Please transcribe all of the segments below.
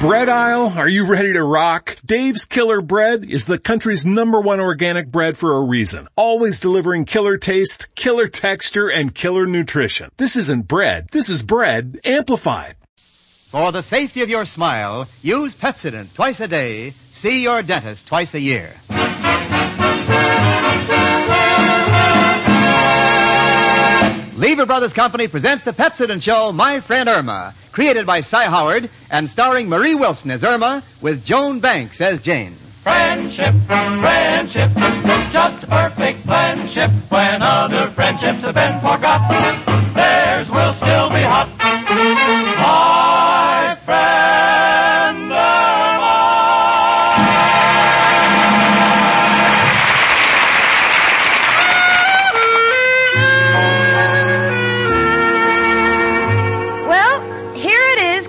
Bread aisle, are you ready to rock? Dave's Killer Bread is the country's #1 organic bread for a reason. Always delivering killer taste, killer texture, and killer nutrition. This isn't bread. This is bread amplified. For the safety of your smile, use Pepsodent twice a day. See your dentist twice a year. Lever Brothers Company presents the Pepsodent show, My Friend Irma, created by Cy Howard and starring Marie Wilson as Irma with Joan Banks as Jane. Friendship, friendship, just perfect friendship. When other friendships have been forgot, theirs will still be hot. My Friend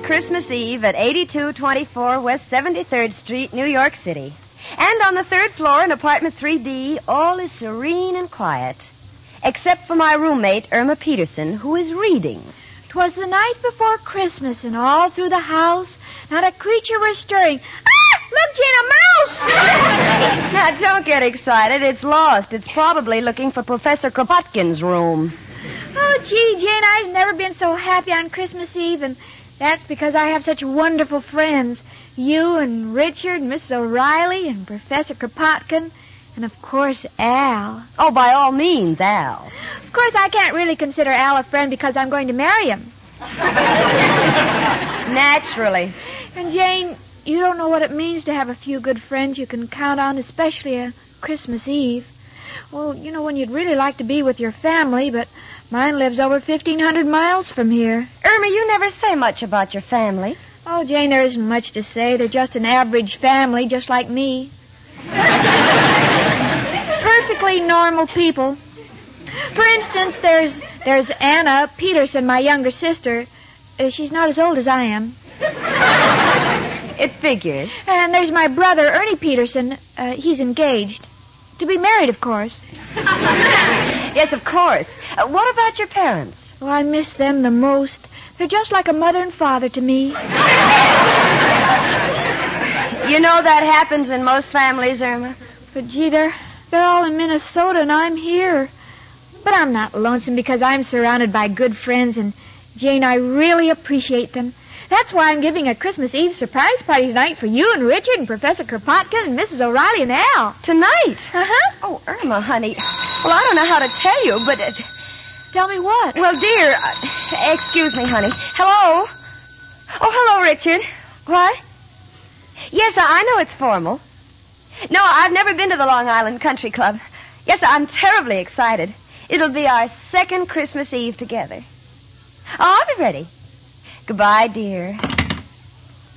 Christmas Eve at 8224 West 73rd Street, New York City. And on the third floor in apartment 3D, all is serene and quiet. Except for my roommate, Irma Peterson, who is reading. 'Twas the night before Christmas, and all through the house, not a creature was stirring. Ah! Look, Jane, a mouse! Now, don't get excited. It's lost. It's probably looking for Professor Kropotkin's room. Oh, gee, Jane, I've never been so happy on Christmas Eve, and that's because I have such wonderful friends. You and Richard and Mrs. O'Reilly and Professor Kropotkin and, of course, Al. Oh, by all means, Al. Of course, I can't really consider Al a friend because I'm going to marry him. Naturally. And, Jane, you don't know what it means to have a few good friends you can count on, especially on Christmas Eve. Well, you know, when you'd really like to be with your family, but mine lives over 1,500 miles from here. Irma, you never say much about your family. Oh, Jane, there isn't much to say. They're just an average family, just like me. Perfectly normal people. For instance, there's Anna Peterson, my younger sister. She's not as old as I am. It figures. And there's my brother, Ernie Peterson. He's engaged. To be married, of course. Yes, of course. What about your parents? Oh, I miss them the most. They're just like a mother and father to me. You know that happens in most families, Irma. But, gee, they're all in Minnesota and I'm here. But I'm not lonesome because I'm surrounded by good friends, and, Jane, I really appreciate them. That's why I'm giving a Christmas Eve surprise party tonight for you and Richard and Professor Kropotkin and Mrs. O'Reilly and Al. Tonight? Uh-huh. Oh, Irma, honey. Well, I don't know how to tell you, but tell me what? Well, dear, excuse me, honey. Hello? Oh, hello, Richard. What? Yes, I know it's formal. No, I've never been to the Long Island Country Club. Yes, I'm terribly excited. It'll be our second Christmas Eve together. Oh, I'll be ready. Goodbye, dear.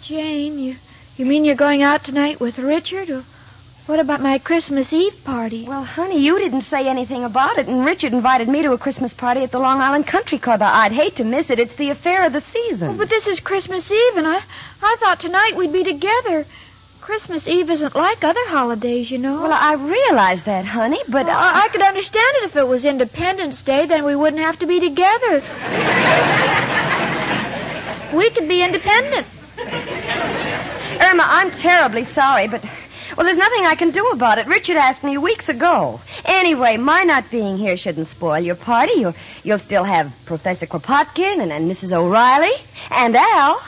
Jane, you mean you're going out tonight with Richard? Or what about my Christmas Eve party? Well, honey, you didn't say anything about it, and Richard invited me to a Christmas party at the Long Island Country Club. I'd hate to miss it. It's the affair of the season. Oh, but this is Christmas Eve, and I thought tonight we'd be together. Christmas Eve isn't like other holidays, you know. Well, I realize that, honey, but well, I could understand it if it was Independence Day, then we wouldn't have to be together. We could be independent. Irma, I'm terribly sorry, but, well, there's nothing I can do about it. Richard asked me weeks ago. Anyway, my not being here shouldn't spoil your party. You'll still have Professor Kropotkin and Mrs. O'Reilly and Al.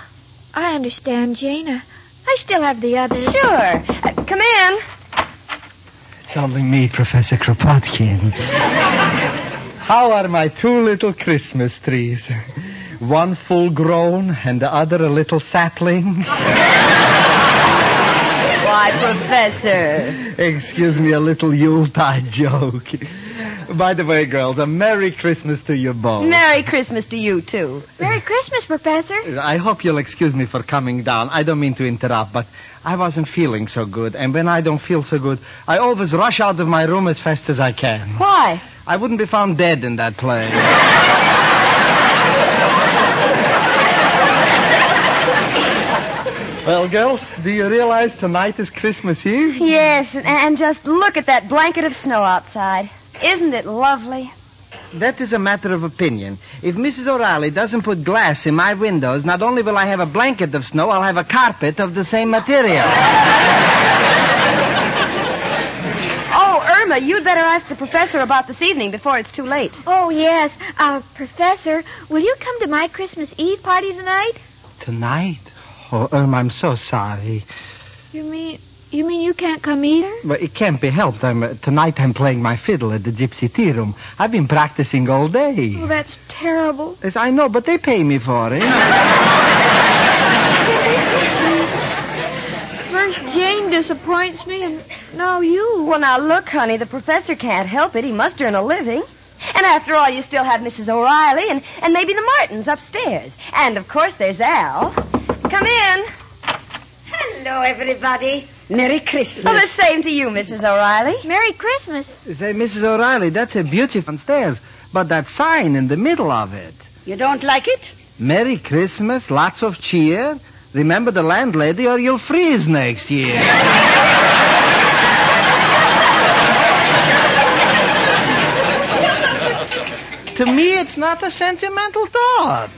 I understand, Jane. I still have the others. Sure. Come in. It's only me, Professor Kropotkin. How are my two little Christmas trees? One full-grown and the other a little sapling. Why, Professor? Excuse me, a little Yuletide joke. By the way, girls, a Merry Christmas to you both. Merry Christmas to you, too. Merry Christmas, Professor. I hope you'll excuse me for coming down. I don't mean to interrupt, but I wasn't feeling so good. And when I don't feel so good, I always rush out of my room as fast as I can. Why? I wouldn't be found dead in that plane. Well, girls, do you realize tonight is Christmas Eve? Yes, and just look at that blanket of snow outside. Isn't it lovely? That is a matter of opinion. If Mrs. O'Reilly doesn't put glass in my windows, not only will I have a blanket of snow, I'll have a carpet of the same material. Oh, Irma, you'd better ask the professor about this evening before it's too late. Oh, yes. Professor, will you come to my Christmas Eve party tonight? Tonight? Oh, Irma, I'm so sorry. You mean you can't come either? Well, it can't be helped. Tonight I'm playing my fiddle at the Gypsy Tea Room. I've been practicing all day. Oh, that's terrible. Yes, I know, but they pay me for it. First Jane disappoints me, and now you. Well, now, look, honey, the professor can't help it. He must earn a living. And after all, you still have Mrs. O'Reilly and maybe the Martins upstairs. And, of course, there's Al. Come in. Hello, everybody. Merry Christmas. Well, the same to you, Mrs. O'Reilly. Merry Christmas. Say, Mrs. O'Reilly, that's a beautiful stairs, but that sign in the middle of it. You don't like it? Merry Christmas, lots of cheer. Remember the landlady or you'll freeze next year. To me, it's not a sentimental thought.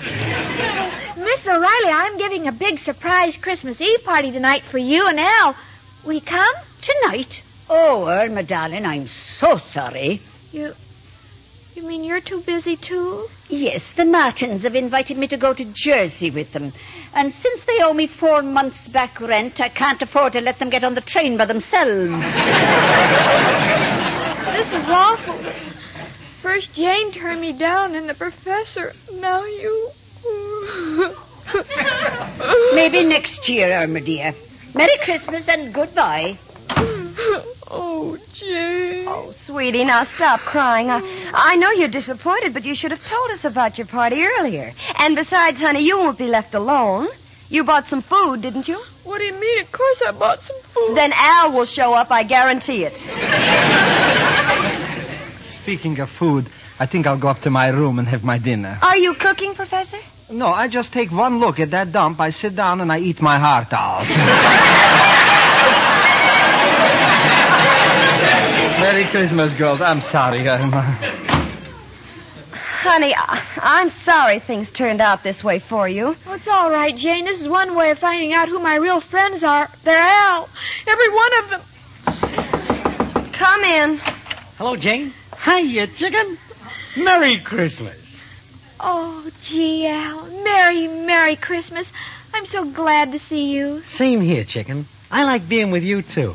Miss O'Reilly, I'm giving a big surprise Christmas Eve party tonight for you and Al. Will you come? Tonight? Oh, Irma, darling, I'm so sorry. You mean you're too busy, too? Yes, the Martins have invited me to go to Jersey with them. And since they owe me 4 months back rent, I can't afford to let them get on the train by themselves. This is awful. First Jane turned me down and the professor, now you... Maybe next year, Irma dear. Merry Christmas and goodbye. Oh, Jane. Oh, sweetie, now stop crying. I know you're disappointed, but you should have told us about your party earlier. And besides, honey, you won't be left alone. You bought some food, didn't you? What do you mean? Of course I bought some food. Then Al will show up, I guarantee it. Speaking of food, I think I'll go up to my room and have my dinner. Are you cooking, Professor? No, I just take one look at that dump, I sit down, and I eat my heart out. Merry Christmas, girls. I'm sorry, Irma. Honey, I'm sorry things turned out this way for you. Oh, it's all right, Jane. This is one way of finding out who my real friends are. They're Al. Every one of them. Come in. Hello, Jane. Hiya, chicken. Merry Christmas. Oh, gee, Al. Merry Christmas. I'm so glad to see you. Same here, chicken. I like being with you, too.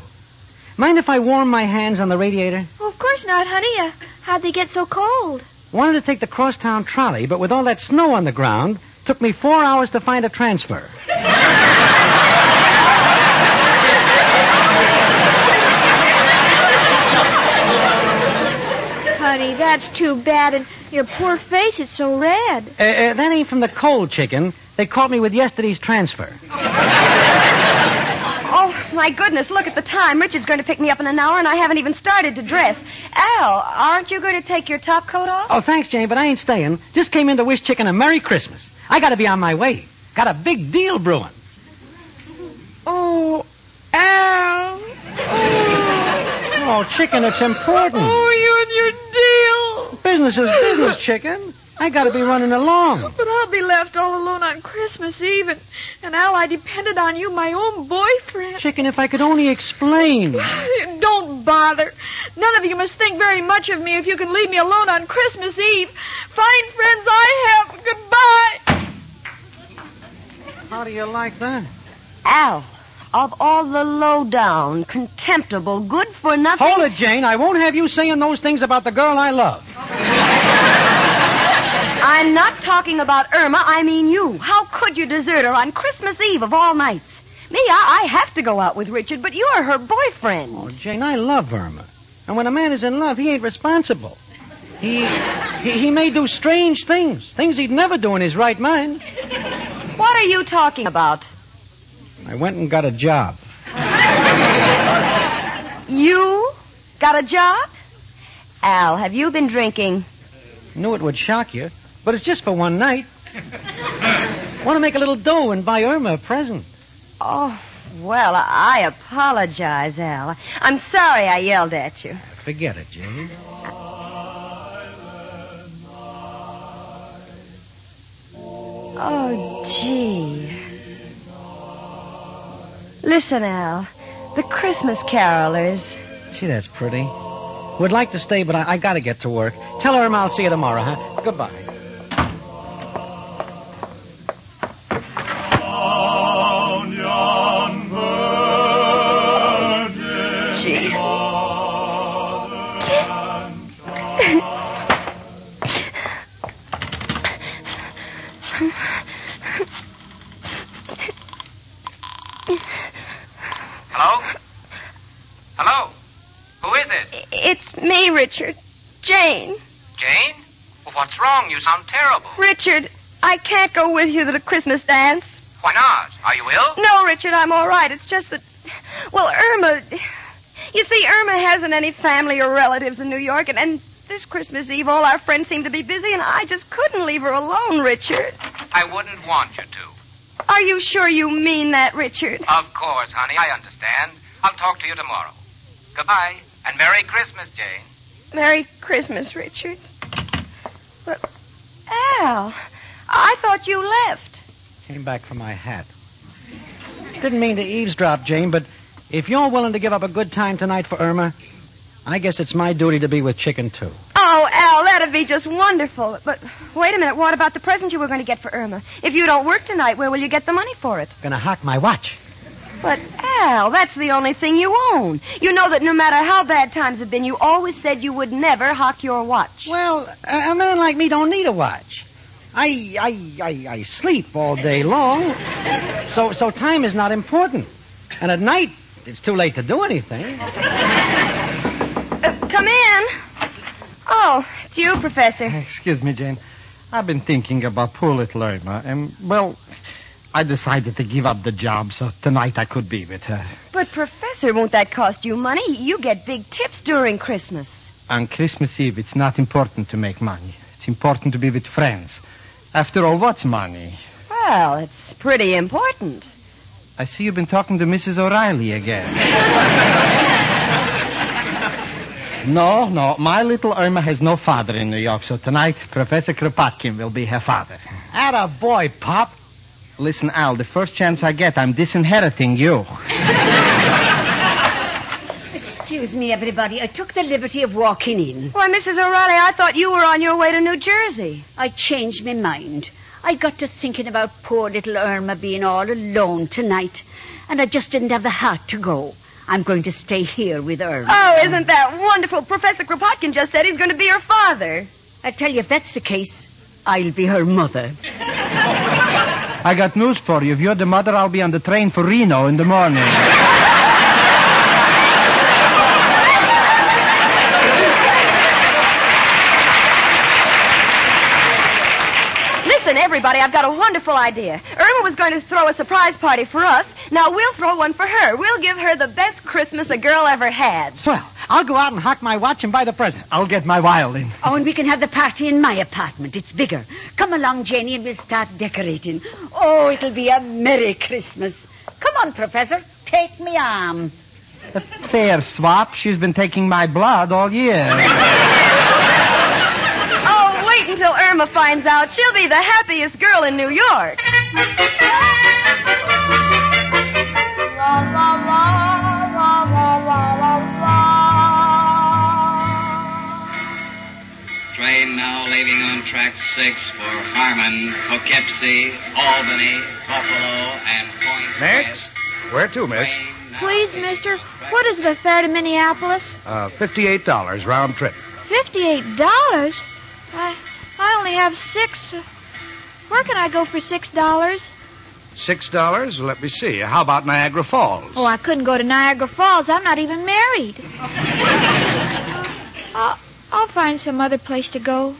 Mind if I warm my hands on the radiator? Oh, of course not, honey. How'd they get so cold? Wanted to take the crosstown trolley, but with all that snow on the ground, took me 4 hours to find a transfer. Honey, that's too bad. And your poor face, it's so red. That ain't from the cold, chicken. They caught me with yesterday's transfer. Oh, my goodness, look at the time. Richard's going to pick me up in an hour, and I haven't even started to dress. Al, aren't you going to take your top coat off? Oh, thanks, Jane, but I ain't staying. Just came in to wish chicken a Merry Christmas. I got to be on my way. Got a big deal brewing. Oh, Al. Oh, chicken, it's important. Oh, you and your deal. Business is business, chicken. I got to be running along. But I'll be left all alone on Christmas Eve, and Al, I depended on you, my own boyfriend. Chicken, if I could only explain. Don't bother. None of you must think very much of me if you can leave me alone on Christmas Eve. Fine friends I have. Goodbye. How do you like that? Al. Of all the low-down, contemptible, good-for-nothing... Hold it, Jane. I won't have you saying those things about the girl I love. I'm not talking about Irma. I mean you. How could you desert her on Christmas Eve of all nights? Me, I have to go out with Richard, but you're her boyfriend. Oh, Jane, I love Irma. And when a man is in love, he ain't responsible. He may do strange things, things he'd never do in his right mind. What are you talking about? I went and got a job. You got a job? Al, have you been drinking? Knew it would shock you, but it's just for one night. Want to make a little dough and buy Irma a present. Oh, well, I apologize, Al. I'm sorry I yelled at you. Forget it, Jane. Oh, gee. Listen, Al, the Christmas carolers. Gee, that's pretty. Would like to stay, but I gotta get to work. Tell Irma I'll see you tomorrow, huh? Goodbye. Richard. Jane. Jane? Well, what's wrong? You sound terrible. Richard, I can't go with you to the Christmas dance. Why not? Are you ill? No, Richard, I'm all right. It's just that... Well, Irma... You see, Irma hasn't any family or relatives in New York, and this Christmas Eve all our friends seem to be busy, and I just couldn't leave her alone, Richard. I wouldn't want you to. Are you sure you mean that, Richard? Of course, honey, I understand. I'll talk to you tomorrow. Goodbye, and Merry Christmas, Jane. Merry Christmas, Richard. But, Al, I thought you left. Came back for my hat. Didn't mean to eavesdrop, Jane, but if you're willing to give up a good time tonight for Irma, I guess it's my duty to be with Chicken, too. Oh, Al, that'd be just wonderful. But wait a minute, what about the present you were going to get for Irma? If you don't work tonight, where will you get the money for it? Gonna hock my watch. But, Al, that's the only thing you own. You know that no matter how bad times have been, you always said you would never hock your watch. Well, a man like me don't need a watch. I sleep all day long, so time is not important. And at night, it's too late to do anything. Come in. Oh, it's you, Professor. Excuse me, Jane. I've been thinking about poor little Irma, and, well... I decided to give up the job so tonight I could be with her. But, Professor, won't that cost you money? You get big tips during Christmas. On Christmas Eve, it's not important to make money. It's important to be with friends. After all, what's money? Well, it's pretty important. I see you've been talking to Mrs. O'Reilly again. No. My little Irma has no father in New York, so tonight Professor Kropotkin will be her father. Attaboy, Pop. Listen, Al, the first chance I get, I'm disinheriting you. Excuse me, everybody. I took the liberty of walking in. Why, Mrs. O'Reilly, I thought you were on your way to New Jersey. I changed my mind. I got to thinking about poor little Irma being all alone tonight, and I just didn't have the heart to go. I'm going to stay here with Irma. Oh, isn't that wonderful? Professor Kropotkin just said he's going to be her father. I tell you, if that's the case, I'll be her mother. I got news for you. If you're the mother, I'll be on the train for Reno in the morning. Listen, everybody, I've got a wonderful idea. Irma was going to throw a surprise party for us. Now we'll throw one for her. We'll give her the best Christmas a girl ever had. Swell. I'll go out and hock my watch and buy the present. I'll get my violin. Oh, and we can have the party in my apartment. It's bigger. Come along, Janie, and we'll start decorating. Oh, it'll be a Merry Christmas. Come on, Professor. Take me arm. A fair swap. She's been taking my blood all year. Oh, wait until Irma finds out. She'll be the happiest girl in New York. La, la, la, la, la, la, la, la. Train now leaving on track 6 for Harmon, Poughkeepsie, Albany, Buffalo, and Point West. Next. Where to, miss? Please, mister, what is the fare to Minneapolis? $58 round trip. $58? I only have $6. Where can I go for $6? $6? Let me see. How about Niagara Falls? Oh, I couldn't go to Niagara Falls. I'm not even married. I'll find some other place to go.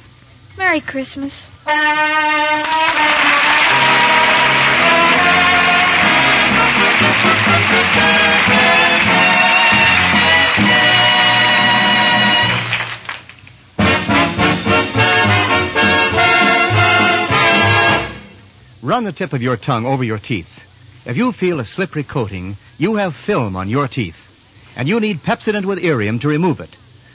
Merry Christmas. Run the tip of your tongue over your teeth. If you feel a slippery coating, you have film on your teeth. And you need Pepsodent with irium to remove it.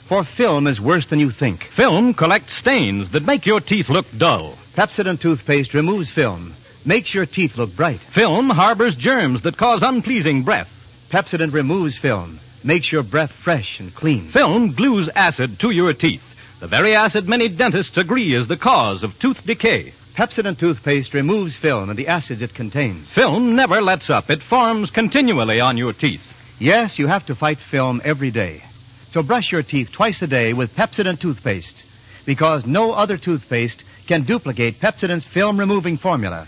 For film is worse than you think. Film collects stains that make your teeth look dull. Pepsodent toothpaste removes film, makes your teeth look bright. Film harbors germs that cause unpleasing breath. Pepsodent removes film, makes your breath fresh and clean. Film glues acid to your teeth, the very acid many dentists agree is the cause of tooth decay. Pepsodent toothpaste removes film and the acids it contains. Film never lets up. It forms continually on your teeth. Yes, you have to fight film every day. So brush your teeth twice a day with Pepsodent toothpaste, because no other toothpaste can duplicate Pepsodent's film-removing formula.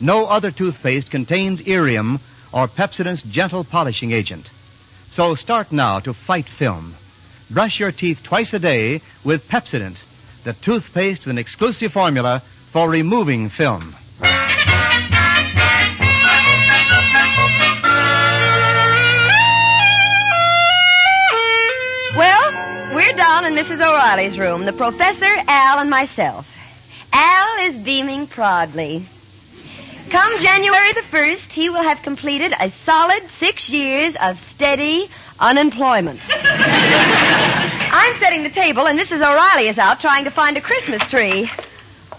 No other toothpaste contains irium or Pepsodent's gentle polishing agent. So start now to fight film. Brush your teeth twice a day with Pepsodent, the toothpaste with an exclusive formula for removing film. Well, we're down in Mrs. O'Reilly's room, the professor, Al, and myself. Al is beaming proudly. Come January the 1st, he will have completed a solid 6 years of steady unemployment. I'm setting the table, and Mrs. O'Reilly is out trying to find a Christmas tree.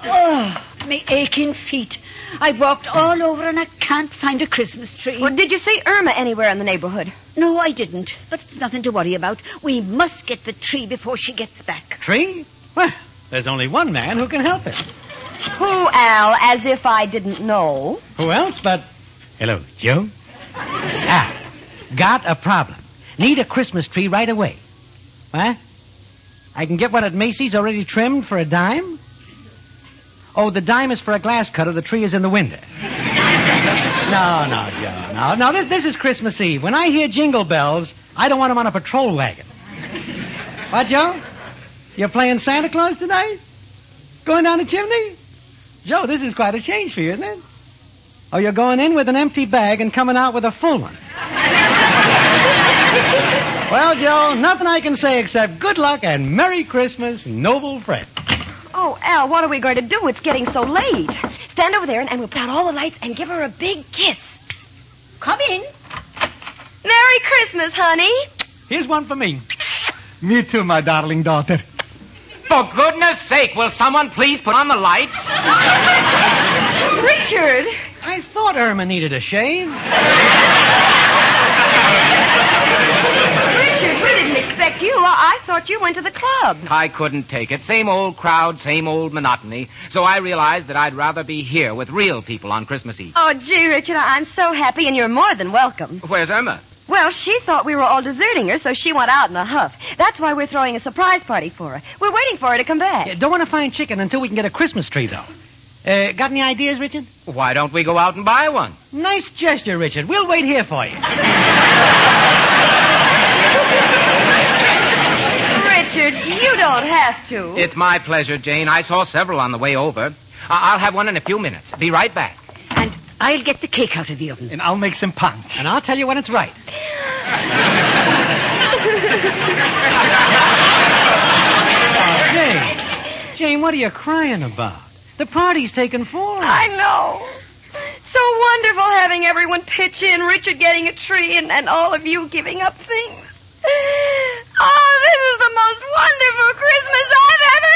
Oh, my aching feet. I've walked all over and I can't find a Christmas tree. Well, did you see Irma anywhere in the neighborhood? No, I didn't. But it's nothing to worry about. We must get the tree before she gets back. Tree? Well, there's only one man who can help us. Who, Al? As if I didn't know. Who else but... Hello, Joe? Al, got a problem. Need a Christmas tree right away. What? I can get one at Macy's already trimmed for a dime? Oh, the dime is for a glass cutter. The tree is in the window. No, Joe. No, this is Christmas Eve. When I hear jingle bells, I don't want them on a patrol wagon. What, Joe? You're playing Santa Claus tonight? Going down the chimney? Joe, this is quite a change for you, isn't it? Oh, you're going in with an empty bag and coming out with a full one. Well, Joe, nothing I can say except good luck and Merry Christmas, noble friend. Oh, Al, what are we going to do? It's getting so late. Stand over there, and we'll put out all the lights and give her a big kiss. Come in. Merry Christmas, honey. Here's one for me. Me too, my darling daughter. For goodness sake, will someone please put on the lights? Richard. I thought Irma needed a shave. Richard, we didn't expect you. I thought you went to the club. I couldn't take it. Same old crowd, same old monotony. So I realized that I'd rather be here with real people on Christmas Eve. Oh, gee, Richard, I'm so happy, and you're more than welcome. Where's Irma? Well, she thought we were all deserting her, so she went out in a huff. That's why we're throwing a surprise party for her. We're waiting for her to come back. Yeah, don't want to find chicken until we can get a Christmas tree, though. Got any ideas, Richard? Why don't we go out and buy one? Nice gesture, Richard. We'll wait here for you. Richard, you don't have to. It's my pleasure, Jane. I saw several on the way over. I'll have one in a few minutes. Be right back. And I'll get the cake out of the oven. And I'll make some punch. And I'll tell you when it's right. Oh, Jane, what are you crying about? The party's taken form. I know. So wonderful having everyone pitch in, Richard getting a tree, and all of you giving up things. Oh, this is the most wonderful Christmas I've ever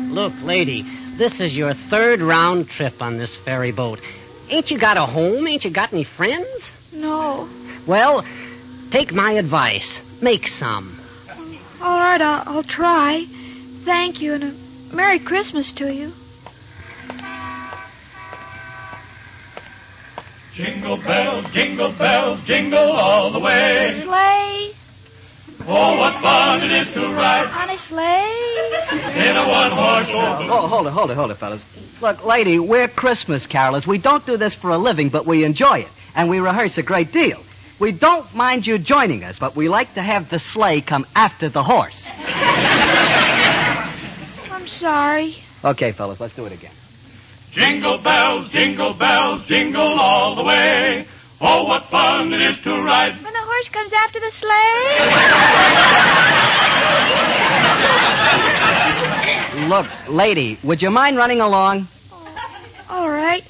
had! Look, lady, this is your third round trip on this ferry boat. Ain't you got a home? Ain't you got any friends? No. Well, take my advice. Make some. All right, I'll try. Thank you, and a Merry Christmas to you. Jingle bell, jingle bell, jingle all the way. Sleigh. Oh, what fun it is to ride on a sleigh in a one-horse open. Oh, hold it, fellas. Look, lady, we're Christmas carolers. We don't do this for a living, but we enjoy it, and we rehearse a great deal. We don't mind you joining us, but we like to have the sleigh come after the horse. I'm sorry. Okay, fellas, let's do it again. Jingle bells, jingle all the way. Oh, what fun it is to ride. When the horse comes after the sleigh. Look, lady, would you mind running along? Oh, all right.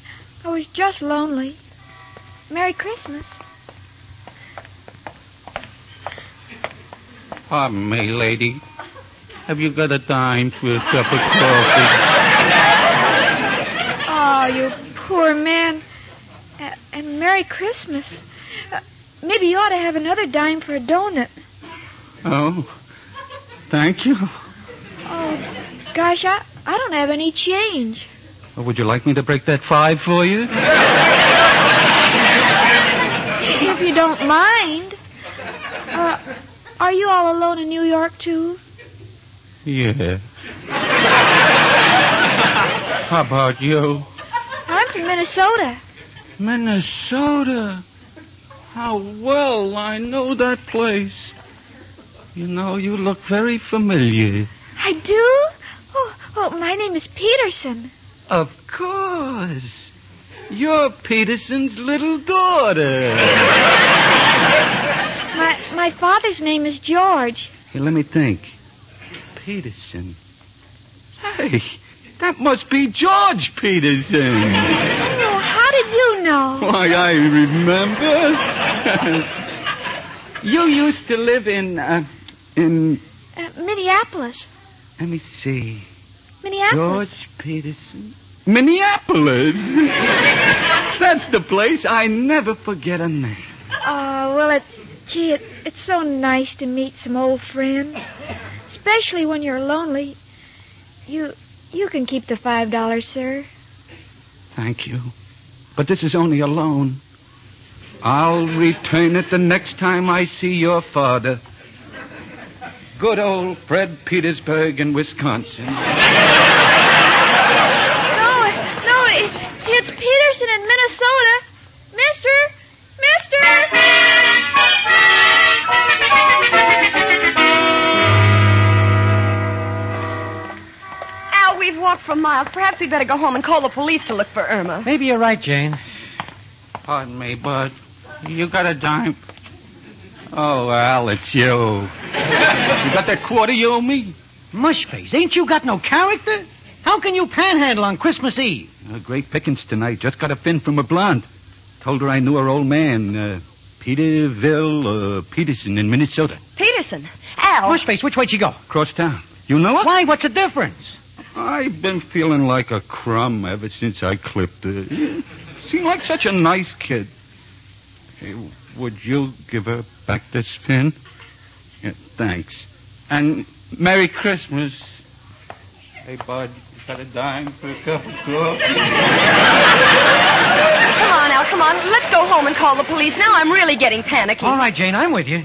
I was just lonely. Merry Christmas. Pardon me, lady. Have you got a dime for a cup of coffee? Oh, you poor man. And Merry Christmas. Maybe you ought to have another dime for a donut. Oh, thank you. Oh, gosh, I don't have any change. Well, would you like me to break that $5 for you? If you don't mind. Are you all alone in New York, too? Yeah. How about you? I'm from Minnesota. Minnesota? How well I know that place. You know, you look very familiar. I do? Oh, my name is Peterson. Of course. You're Peterson's little daughter. My father's name is George. Hey, let me think. Peterson. Hey, that must be George Peterson. Oh, how did you know? Why, I remember. You used to live in... Minneapolis. Let me see. Minneapolis. George Peterson. Minneapolis. That's the place. I never forget a name. Oh, well, it's so nice to meet some old friends. Especially when you're lonely. You can keep the $5, sir. Thank you. But this is only a loan. I'll return it the next time I see your father. Good old Fred Petersburg in Wisconsin. No, it's Peterson in Minnesota. Mister! We've walked for miles. Perhaps we'd better go home and call the police to look for Irma. Maybe you're right, Jane. Pardon me, but you got a dime? Oh, Al, it's you. You got that quarter you owe me? Mushface, ain't you got no character? How can you panhandle on Christmas Eve? Great pickings tonight. Just got a fin from a blonde. Told her I knew her old man, Peterson in Minnesota. Peterson? Al! Mushface, which way'd she go? Across town. You know it? Why, what's the difference? I've been feeling like a crumb ever since I clipped her. Seemed like such a nice kid. Hey, would you give her back this pin? Yeah, thanks. And Merry Christmas. Hey, bud, you got a dime for a cup of coffee? Come on, Al, come on. Let's go home and call the police. Now I'm really getting panicky. All right, Jane, I'm with you.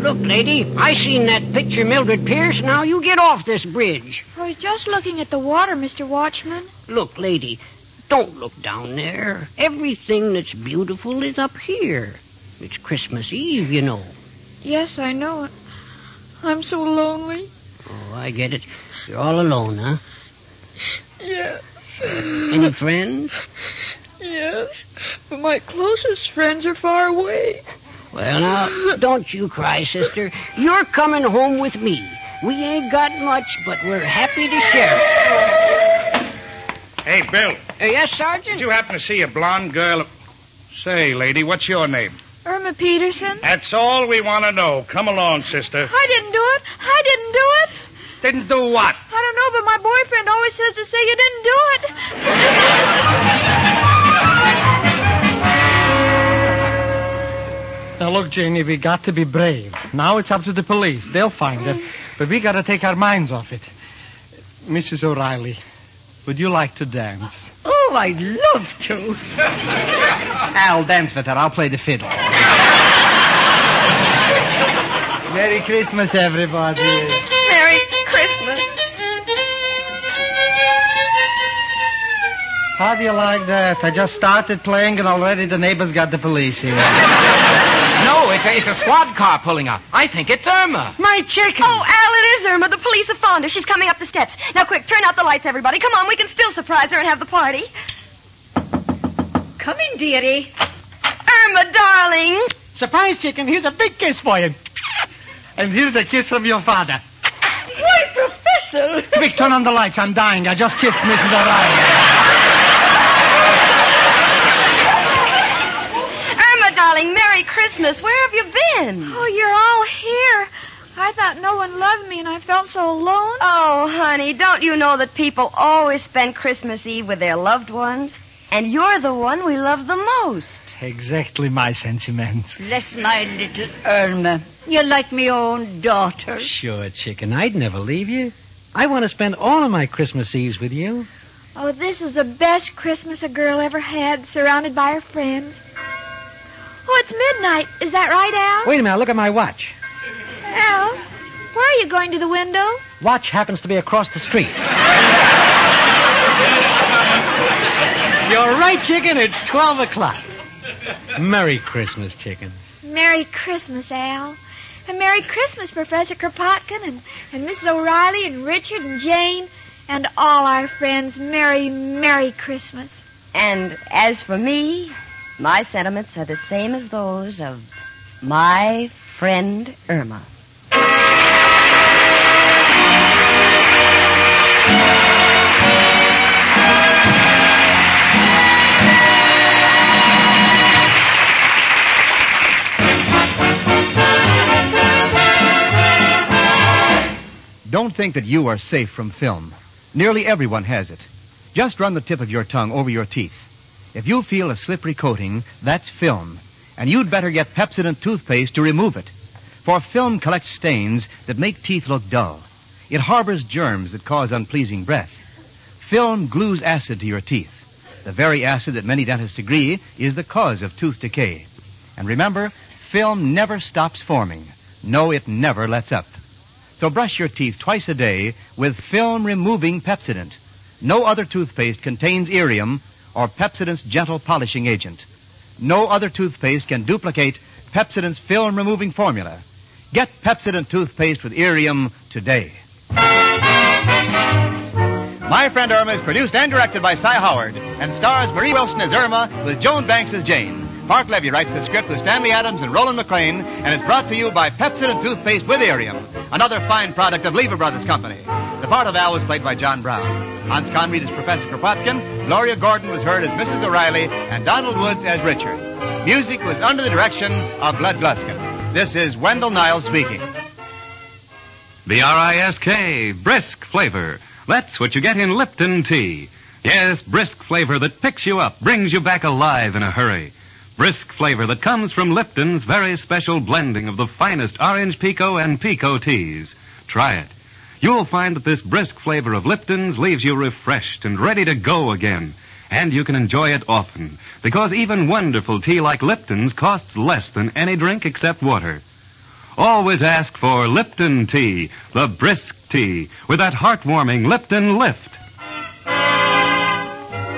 Look, lady, I seen that picture Mildred Pierce. Now you get off this bridge. I was just looking at the water, Mr. Watchman. Look, lady, don't look down there. Everything that's beautiful is up here. It's Christmas Eve, you know. Yes, I know it. I'm so lonely. Oh, I get it. You're all alone, huh? Yes. Any friends? Yes, but my closest friends are far away. Well, now, don't you cry, sister. You're coming home with me. We ain't got much, but we're happy to share it. Hey, Bill. Yes, Sergeant? Did you happen to see a blonde girl? Say, lady, what's your name? Irma Peterson. That's all we want to know. Come along, sister. I didn't do it. Didn't do what? I don't know, but my boyfriend always says to say you didn't do it. Now, look, Janie, we got to be brave. Now it's up to the police. They'll find it. But we got to take our minds off it. Mrs. O'Reilly, would you like to dance? Oh, I'd love to. I'll dance with her. I'll play the fiddle. Merry Christmas, everybody. Merry Christmas. How do you like that? I just started playing and already the neighbors got the police here. No, it's a squad car pulling up. I think it's Irma. My chicken. Oh, Al, it is Irma. The police have found her. She's coming up the steps. Now, quick, turn out the lights, everybody. Come on, we can still surprise her and have the party. Come in, dearie. Irma, darling. Surprise, chicken. Here's a big kiss for you. And here's a kiss from your father. Why, Professor? Quick, turn on the lights. I'm dying. I just kissed Mrs. O'Reilly. Irma, darling, Merry Christmas. Where have you been? Oh, you're all here. I thought no one loved me, and I felt so alone. Oh, honey, don't you know that people always spend Christmas Eve with their loved ones? And you're the one we love the most. Exactly my sentiments. Bless my little Irma. You're like my own daughter. Sure, chicken. I'd never leave you. I want to spend all of my Christmas Eves with you. Oh, this is the best Christmas a girl ever had, surrounded by her friends. Oh, it's midnight. Is that right, Al? Wait a minute. Look at my watch. Al, why are you going to the window? Watch happens to be across the street. You're right, chicken. It's 12 o'clock. Merry Christmas, chicken. Merry Christmas, Al. And Merry Christmas, Professor Kropotkin and Mrs. O'Reilly and Richard and Jane and all our friends. Merry, Merry Christmas. And as for me, my sentiments are the same as those of my friend Irma. Don't think that you are safe from film. Nearly everyone has it. Just run the tip of your tongue over your teeth. If you feel a slippery coating, that's film. And you'd better get Pepsodent toothpaste to remove it. For film collects stains that make teeth look dull. It harbors germs that cause unpleasing breath. Film glues acid to your teeth. The very acid that many dentists agree is the cause of tooth decay. And remember, film never stops forming. No, it never lets up. So brush your teeth twice a day with film-removing Pepsodent. No other toothpaste contains irium or Pepsodent's gentle polishing agent. No other toothpaste can duplicate Pepsodent's film-removing formula. Get Pepsodent toothpaste with irium today. My Friend Irma is produced and directed by Cy Howard and stars Marie Wilson as Irma with Joan Banks as Jane. Park Levy writes the script with Stanley Adams and Roland McLean, and it's brought to you by Pepsodent toothpaste with irium, another fine product of Lever Brothers Company. The part of Al was played by John Brown. Hans Conried as Professor Kropotkin, Gloria Gordon was heard as Mrs. O'Reilly, and Donald Woods as Richard. Music was under the direction of Lud Gluskin. This is Wendell Niles speaking. B-R-I-S-K, brisk flavor. That's what you get in Lipton tea. Yes, brisk flavor that picks you up, brings you back alive in a hurry. Brisk flavor that comes from Lipton's very special blending of the finest orange Pico and Pico teas. Try it. You'll find that this brisk flavor of Lipton's leaves you refreshed and ready to go again. And you can enjoy it often, because even wonderful tea like Lipton's costs less than any drink except water. Always ask for Lipton tea, the brisk tea, with that heartwarming Lipton lift.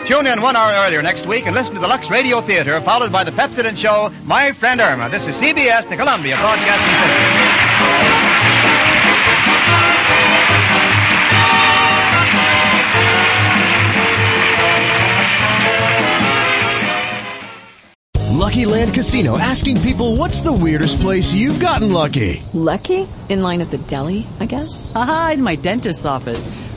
Tune in 1 hour earlier next week and listen to the Lux Radio Theater, followed by the Pepsodent show, My Friend Irma. This is CBS, the Columbia Broadcasting System. Lucky Land Casino, asking people, what's the weirdest place you've gotten lucky? Lucky? In line at the deli, I guess? Aha, in my dentist's office.